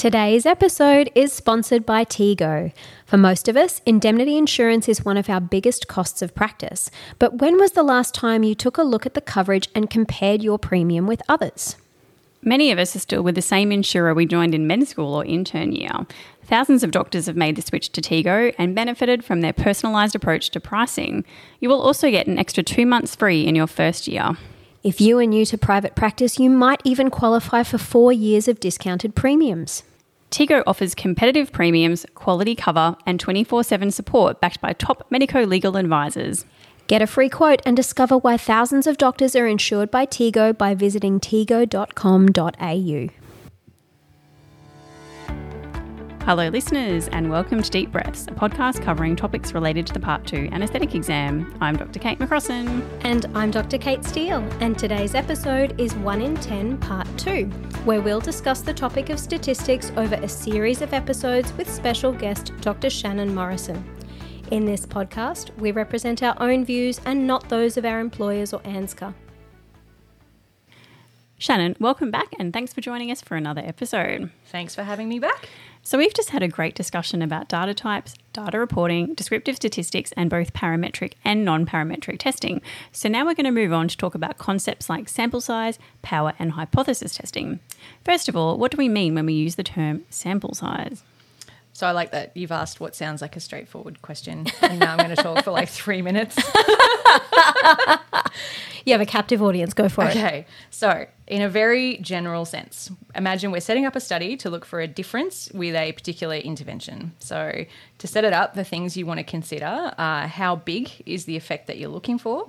Today's episode is sponsored by Tego. For most of us, indemnity insurance is one of our biggest costs of practice. But when was the last time you took a look at the coverage and compared your premium with others? Many of us are still with the same insurer we joined in med school or intern year. Thousands of doctors have made the switch to Tego and benefited from their personalised approach to pricing. You will also get an extra 2 months free in your first year. If you are new to private practice, you might even qualify for 4 years of discounted premiums. Tego offers competitive premiums, quality cover, and 24/7 support backed by top medico-legal advisors. Get a free quote and discover why thousands of doctors are insured by Tego by visiting tego.com.au. Hello listeners and welcome to Deep Breaths, a podcast covering topics related to the Part 2 anaesthetic exam. I'm Dr. Kate McCrossan. And I'm Dr. Kate Steele. And today's episode is 1 in 10 Part 2, where we'll discuss the topic of statistics over a series of episodes with special guest Dr. Shannon Morrison. In this podcast, we represent our own views and not those of our employers or ANSCA. Shannon, welcome back and thanks for joining us for another episode. Thanks for having me back. So we've just had a great discussion about data types, data reporting, descriptive statistics, and both parametric and non-parametric testing. So now we're going to move on to talk about concepts like sample size, power, and hypothesis testing. First of all, what do we mean when we use the term sample size? So I like that you've asked what sounds like a straightforward question and now I'm going to talk for like 3 minutes. You have a captive audience. Go for it. Okay. So in a very general sense, imagine we're setting up a study to look for a difference with a particular intervention. So to set it up, the things you want to consider are how big is the effect that you're looking for,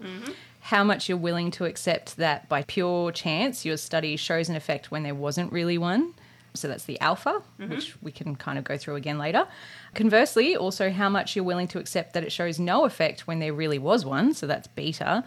how much you're willing to accept that by pure chance your study shows an effect when there wasn't really one. So that's the alpha, which we can kind of go through again later. Conversely, also how much you're willing to accept that it shows no effect when there really was one. So that's beta.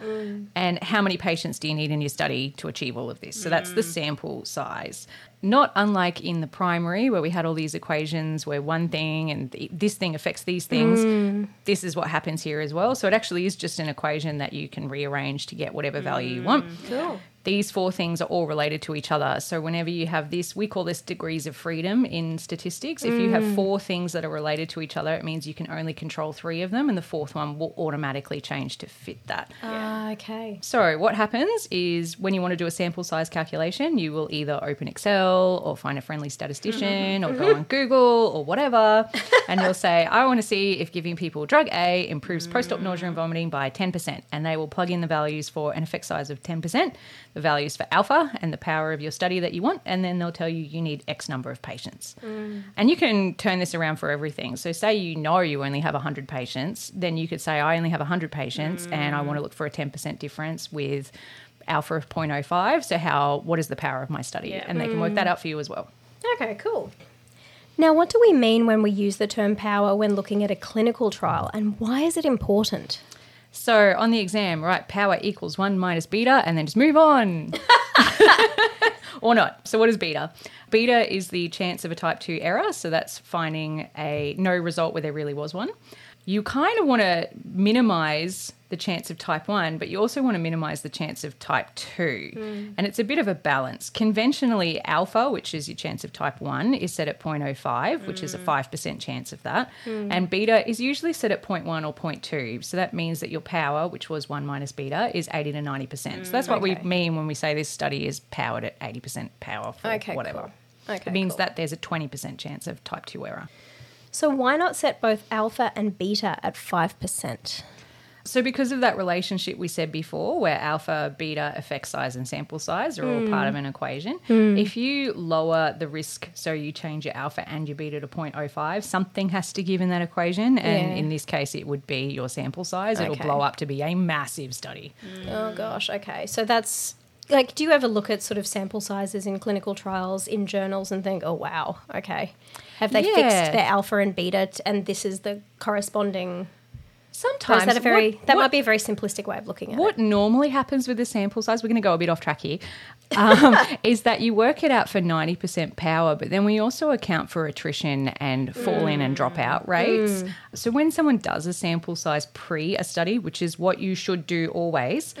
And how many patients do you need in your study to achieve all of this? So that's the sample size. Not unlike in the primary where we had all these equations where one thing and this thing affects these things. This is what happens here as well. So it actually is just an equation that you can rearrange to get whatever value you want. Cool. These four things are all related to each other. So whenever you have this, we call this degrees of freedom in statistics. If you have four things that are related to each other, it means you can only control three of them and the fourth one will automatically change to fit that. Okay. So what happens is when you want to do a sample size calculation, you will either open Excel or find a friendly statistician or go on Google or whatever and you'll say, I want to see if giving people drug A improves post-op nausea and vomiting by 10%, and they will plug in the values for an effect size of 10%. The values for alpha and the power of your study that you want, and then they'll tell you you need X number of patients. And you can turn this around for everything. So say you know you only have 100 patients, then you could say I only have 100 patients and I want to look for a 10% difference with alpha of 0.05, so what is the power of my study? And they can work that out for you as well. Okay, cool. Now, what do we mean when we use the term power when looking at a clinical trial, and why is it important? So on the exam, right, power equals 1 minus beta and then just move on. Or not. So what is beta? Beta is the chance of a type 2 error, so that's finding a no result where there really was one. You kind of want to minimise the chance of type 1, but you also want to minimise the chance of type 2. And it's a bit of a balance. Conventionally, alpha, which is your chance of type 1, is set at 0.05, which is a 5% chance of that. And beta is usually set at 0.1 or 0.2. So that means that your power, which was 1 minus beta, is 80 to 90%. So that's what we mean when we say this study is powered at 80% power for whatever. Cool. Okay, it means that there's a 20% chance of type 2 error. So why not set both alpha and beta at 5%? So because of that relationship we said before where alpha, beta, effect size and sample size are all part of an equation, if you lower the risk, so you change your alpha and your beta to 0.05, something has to give in that equation, and in this case it would be your sample size. It'll blow up to be a massive study. Oh, gosh, okay. So that's... Like, do you ever look at sort of sample sizes in clinical trials, in journals and think, oh, wow, okay. Have they fixed their alpha and beta and this is the corresponding... Sometimes is that a very might be a very simplistic way of looking at it. What normally happens with the sample size, we're going to go a bit off track here, is that you work it out for 90% power, but then we also account for attrition and fall in and drop out rates. So when someone does a sample size pre a study, which is what you should do always,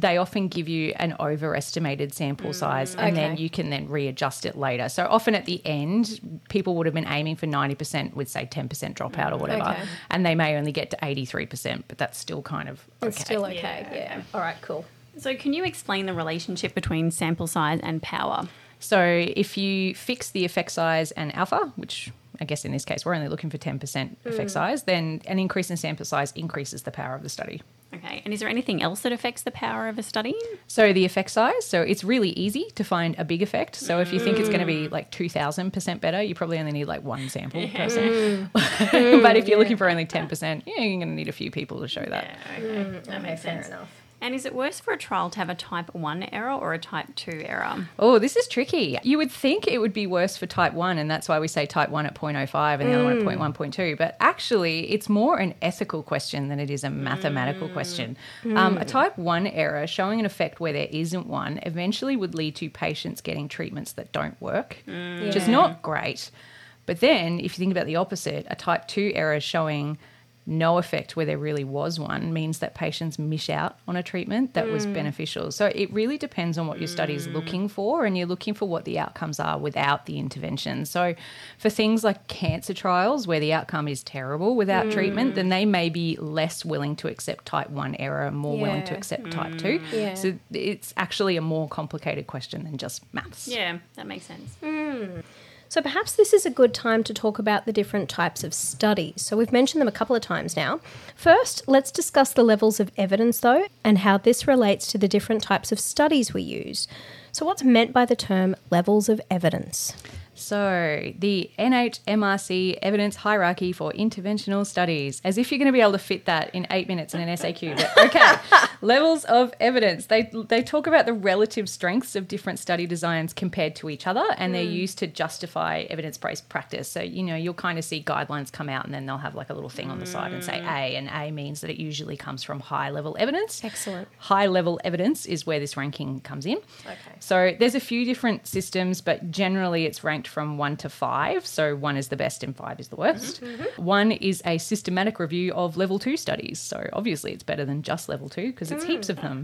they often give you an overestimated sample size and then you can then readjust it later. So often at the end, people would have been aiming for 90% with, say, 10% dropout or whatever, and they may only get to 83%, but that's still kind of okay. It's still okay, yeah. All right, cool. So can you explain the relationship between sample size and power? So if you fix the effect size and alpha, which I guess in this case we're only looking for 10% effect size, then an increase in sample size increases the power of the study. Okay, and is there anything else that affects the power of a study? So the effect size, so it's really easy to find a big effect. So if you think it's going to be like 2,000% better, you probably only need like one sample person. But if you're looking for only 10%, yeah, you're going to need a few people to show that. Yeah, okay. That makes sense. Fair enough. And is it worse for a trial to have a type 1 error or a type 2 error? Oh, this is tricky. You would think it would be worse for type 1, and that's why we say type 1 at 0.05 and the other one at 0.1, 0.2. But actually, it's more an ethical question than it is a mathematical question. A type 1 error showing an effect where there isn't one eventually would lead to patients getting treatments that don't work, which is not great. But then if you think about the opposite, a type 2 error showing no effect where there really was one means that patients miss out on a treatment that was beneficial. So it really depends on what your study is looking for, and you're looking for what the outcomes are without the intervention. So for things like cancer trials where the outcome is terrible without treatment, then they may be less willing to accept type 1 error, more willing to accept type 2. Yeah. So it's actually a more complicated question than just maths. Yeah, that makes sense. So perhaps this is a good time to talk about the different types of studies. So we've mentioned them a couple of times now. First, let's discuss the levels of evidence, though, and how this relates to the different types of studies we use. So what's meant by the term levels of evidence? So the NHMRC evidence hierarchy for interventional studies, as if you're going to be able to fit that in 8 minutes in an SAQ. But okay, levels of evidence. They talk about the relative strengths of different study designs compared to each other, and they're used to justify evidence-based practice. So, you know, you'll kind of see guidelines come out and then they'll have like a little thing on the side and say A, and A means that it usually comes from high-level evidence. Excellent. High-level evidence is where this ranking comes in. Okay. So there's a few different systems, but generally it's ranked from 1 to 5. So 1 is the best and 5 is the worst. 1 is a systematic review of level 2 studies. So obviously it's better than just level 2 because it's heaps of them.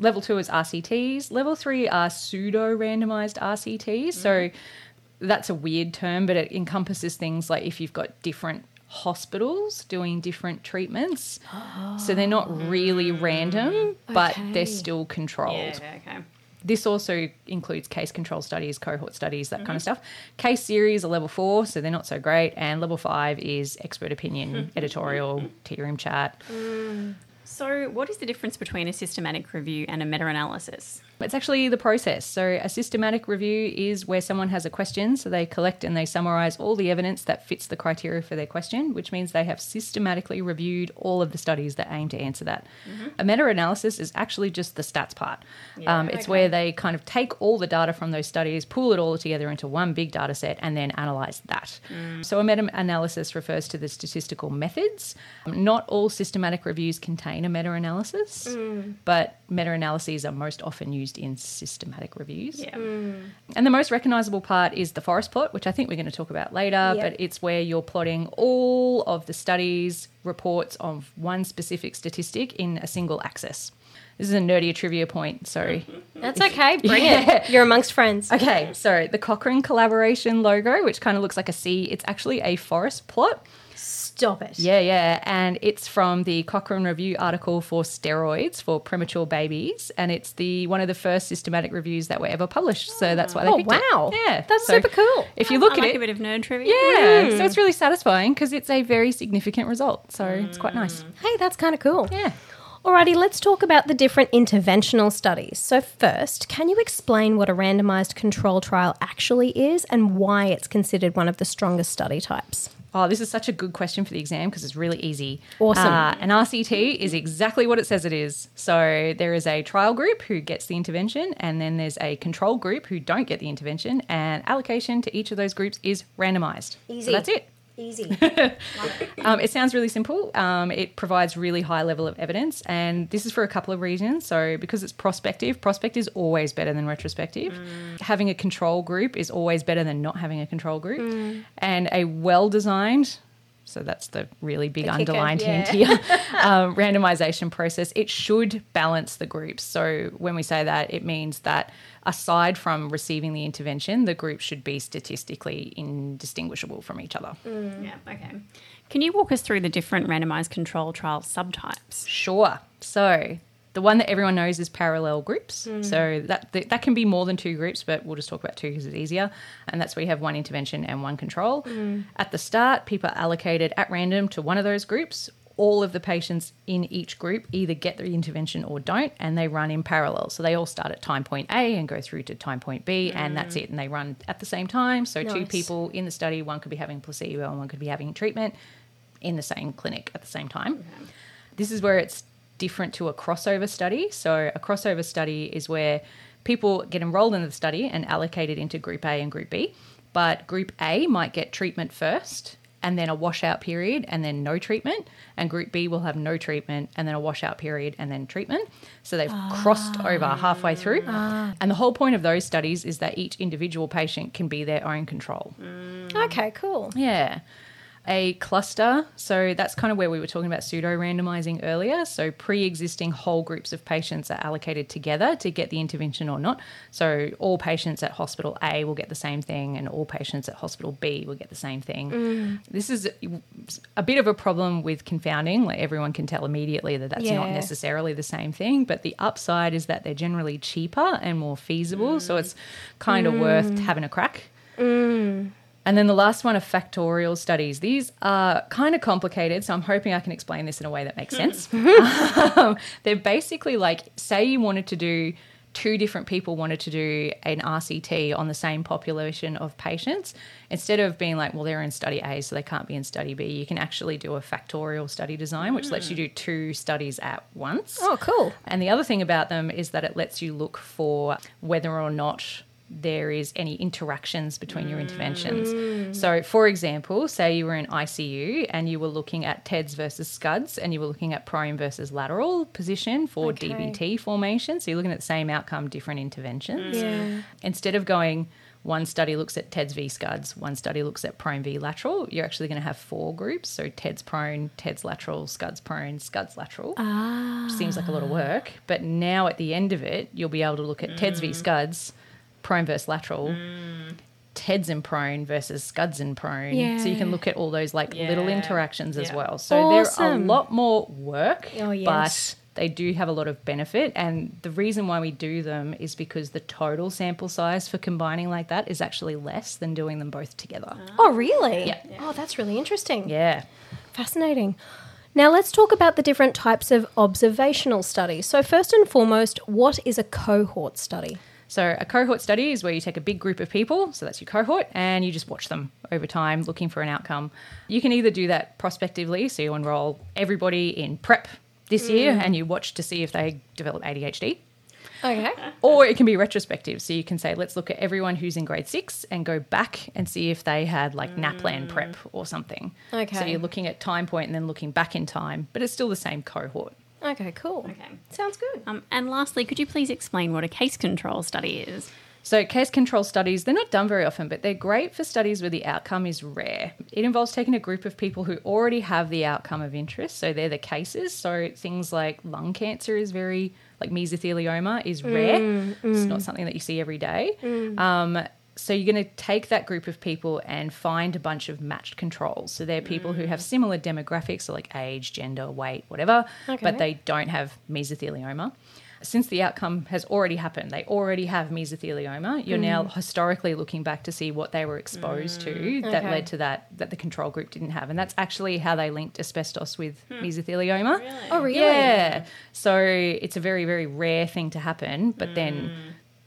Level 2 is RCTs. Level 3 are pseudo-randomized RCTs. So that's a weird term, but it encompasses things like if you've got different hospitals doing different treatments. So they're not really random, but they're still controlled. This also includes case control studies, cohort studies, that kind of stuff. Case series are level 4, so they're not so great. And level 5 is expert opinion, editorial, tea room chat. So what is the difference between a systematic review and a meta-analysis? It's actually the process. So a systematic review is where someone has a question, so they collect and they summarise all the evidence that fits the criteria for their question, which means they have systematically reviewed all of the studies that aim to answer that. A meta-analysis is actually just the stats part. It's where they kind of take all the data from those studies, pool it all together into one big data set, and then analyse that. So a meta-analysis refers to the statistical methods. Not all systematic reviews contain a meta-analysis, but meta-analyses are most often used in systematic reviews. And the most recognisable part is the forest plot, which I think we're going to talk about later, but it's where you're plotting all of the studies' reports of one specific statistic in a single axis. This is a nerdier trivia point, sorry. That's okay, bring it. You're amongst friends. Okay, so the Cochrane Collaboration logo, which kind of looks like a C, it's actually a forest plot. Stop it. Yeah. And it's from the Cochrane Review article for steroids for premature babies. And it's the one of the first systematic reviews that were ever published. So that's why they picked it. Oh, wow. Yeah. That's super cool. If you look at it. I like a bit of nerd trivia. Yeah. So it's really satisfying because it's a very significant result. So it's quite nice. Hey, that's kind of cool. Yeah. Alrighty, let's talk about the different interventional studies. So first, can you explain what a randomised control trial actually is and why it's considered one of the strongest study types? Oh, this is such a good question for the exam because it's really easy. Awesome. An RCT is exactly what it says it is. So there is a trial group who gets the intervention, and then there's a control group who don't get the intervention, and allocation to each of those groups is randomised. Easy. So that's it. Easy. It sounds really simple. It provides really high level of evidence, and this is for a couple of reasons. So because it's prospective, prospect is always better than retrospective. Having a control group is always better than not having a control group. And a well-designed so that's the really big underlined hint here, randomization process, it should balance the groups. So when we say that, it means that aside from receiving the intervention, the groups should be statistically indistinguishable from each other. Mm. Yeah, okay. Can you walk us through the different randomized control trial subtypes? Sure. So the one that everyone knows is parallel groups. Mm. So that can be more than two groups, but we'll just talk about two because it's easier. And that's where you have one intervention and one control. Mm. At the start, people are allocated at random to one of those groups. All of the patients in each group either get the intervention or don't, and they run in parallel. So they all start at time point A and go through to time point B, and that's it. And they run at the same time. So nice. Two people in the study, one could be having placebo and one could be having treatment in the same clinic at the same time. Okay. This is where it's different to a crossover study. So a crossover study is where people get enrolled in the study and allocated into group A and group B, but group A might get treatment first and then a washout period and then no treatment, and group B will have no treatment and then a washout period and then treatment. So they've crossed over halfway through. And the whole point of those studies is that each individual patient can be their own control. Okay, cool. Yeah. A cluster, so that's kind of where we were talking about pseudo-randomizing earlier. So pre-existing whole groups of patients are allocated together to get the intervention or not. So all patients at hospital A will get the same thing and all patients at hospital B will get the same thing. Mm. This is a bit of a problem with confounding. Like everyone can tell immediately that that's not necessarily the same thing, but the upside is that they're generally cheaper and more feasible. So it's kind of worth having a crack. Mm. And then the last one are factorial studies. These are kind of complicated, so I'm hoping I can explain this in a way that makes sense. They're basically like, say you wanted to do, two different people wanted to do an RCT on the same population of patients. Instead of being like, well, they're in study A, so they can't be in study B, you can actually do a factorial study design, which lets you do two studies at once. Oh, cool. And the other thing about them is that it lets you look for whether or not there is any interactions between your interventions. So, for example, say you were in ICU and you were looking at TEDs versus Scuds and you were looking at prone versus lateral position for DBT formation. So you're looking at the same outcome, different interventions. Yeah. Instead of going one study looks at TEDs v Scuds, one study looks at prone v lateral, you're actually going to have four groups. So TEDs prone, TEDs lateral, Scuds prone, Scuds lateral. Which seems like a lot of work. But now at the end of it, you'll be able to look at TEDs v Scuds, prone versus lateral, TEDs and prone versus Scuds and prone. Yeah. So you can look at all those like little interactions as well. So there are a lot more work, but they do have a lot of benefit. And the reason why we do them is because the total sample size for combining like that is actually less than doing them both together. Oh, really? Yeah. Oh, that's really interesting. Yeah. Fascinating. Now let's talk about the different types of observational studies. So first and foremost, what is a cohort study? So a cohort study is where you take a big group of people, so that's your cohort, and you just watch them over time looking for an outcome. You can either do that prospectively, so you enroll everybody in prep this year and you watch to see if they develop ADHD. Okay. Or it can be retrospective, so you can say let's look at everyone who's in grade 6 and go back and see if they had like NAPLAN prep or something. Okay. So you're looking at time point and then looking back in time, but it's still the same cohort. Okay, cool. Okay, sounds good. And lastly, could you please explain what a case control study is? So case control studies, they're not done very often, but they're great for studies where the outcome is rare. It involves taking a group of people who already have the outcome of interest, so they're the cases. So things like lung cancer is very, like mesothelioma is rare. It's not something that you see every day. So you're going to take that group of people and find a bunch of matched controls. So they're people who have similar demographics, so like age, gender, weight, whatever, but they don't have mesothelioma. Since the outcome has already happened, they already have mesothelioma, you're now historically looking back to see what they were exposed to that led to that the control group didn't have. And that's actually how they linked asbestos with mesothelioma. Really? Oh, really? Yeah. So it's a very, very rare thing to happen, but then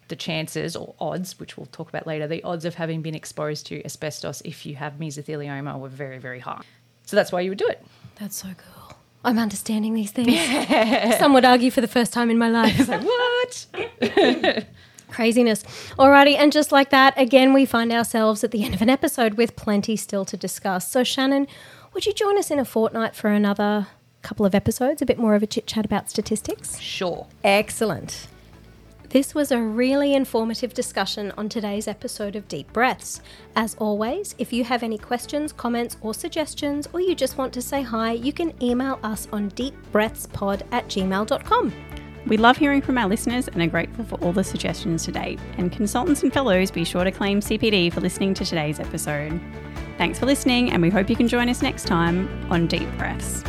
the chances or odds, which we'll talk about later, the odds of having been exposed to asbestos if you have mesothelioma were very, very high. So that's why you would do it. That's so cool. I'm understanding these things. Yeah. Some would argue for the first time in my life. It's like, what? Craziness. Alrighty, and just like that, again, we find ourselves at the end of an episode with plenty still to discuss. So Shannon, would you join us in a fortnight for another couple of episodes, a bit more of a chit-chat about statistics? Sure. Excellent. This was a really informative discussion on today's episode of Deep Breaths. As always, if you have any questions, comments or suggestions, or you just want to say hi, you can email us on deepbreathspod@gmail.com. We love hearing from our listeners and are grateful for all the suggestions today. And consultants and fellows, be sure to claim CPD for listening to today's episode. Thanks for listening, and we hope you can join us next time on Deep Breaths.